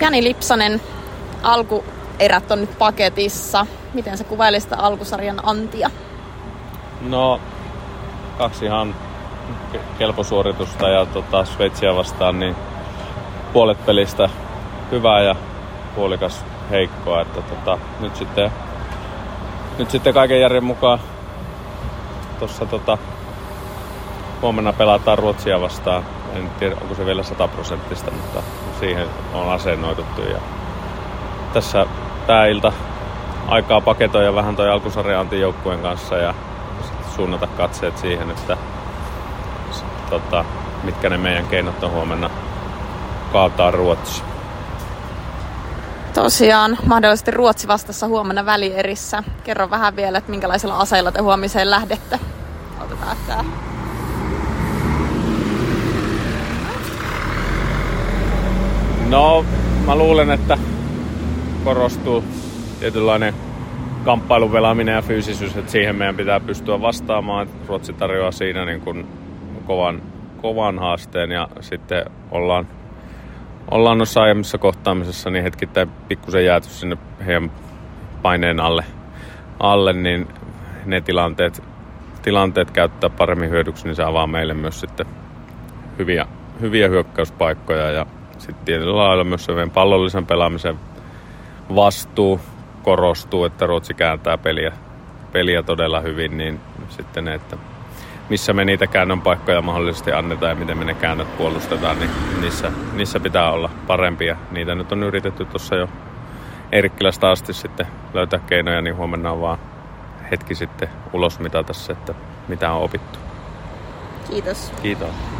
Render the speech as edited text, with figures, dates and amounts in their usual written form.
Jani Lipsanen, alkuerät on nyt paketissa. Miten sä kuvailisit sitä alkusarjan antia? No, kaksi ihan kelposuoritusta ja Sveitsiä vastaan, niin puolet pelistä hyvää ja puolikas heikkoa. Että, nyt sitten kaiken järjen mukaan tuossa huomenna pelataan Ruotsia vastaan. En tiedä, onko se vielä 100%, mutta siihen on asennoiduttu. Ja tässä tää ilta aikaa paketoida vähän toi alkusarjan anti joukkueen kanssa ja suunnata katseet siihen, että mitkä ne meidän keinot on huomenna kaataa Ruotsi. Tosiaan, mahdollisesti Ruotsi vastassa huomenna välierissä. Kerro vähän vielä, että minkälaisilla aseilla te huomiseen lähdette. Otetaan tää. No, mä luulen, että korostuu tietynlainen kamppailun pelaaminen ja fyysisyys, että siihen meidän pitää pystyä vastaamaan. Ruotsi tarjoaa siinä niin kuin kovan haasteen ja sitten ollaan noissa aiemmissa kohtaamisessa niin hetkittäin pikkusen jääty sinne heidän paineen alle niin ne tilanteet käyttää paremmin hyödyksi, niin se avaa meille myös sitten hyviä hyökkäyspaikkoja ja sitten tietyllä lailla myös se meidän pallollisen pelaamisen vastuu korostuu, että Ruotsi kääntää peliä todella hyvin, niin sitten ne, että missä me niitä käännönpaikkoja mahdollisesti annetaan ja miten me ne käännöt puolustetaan, niin niissä pitää olla parempia. Niitä nyt on yritetty tuossa jo Eerikkilästä asti sitten löytää keinoja, niin huomenna on vaan hetki sitten ulos mitata se, että mitä on opittu. Kiitos. Kiitos.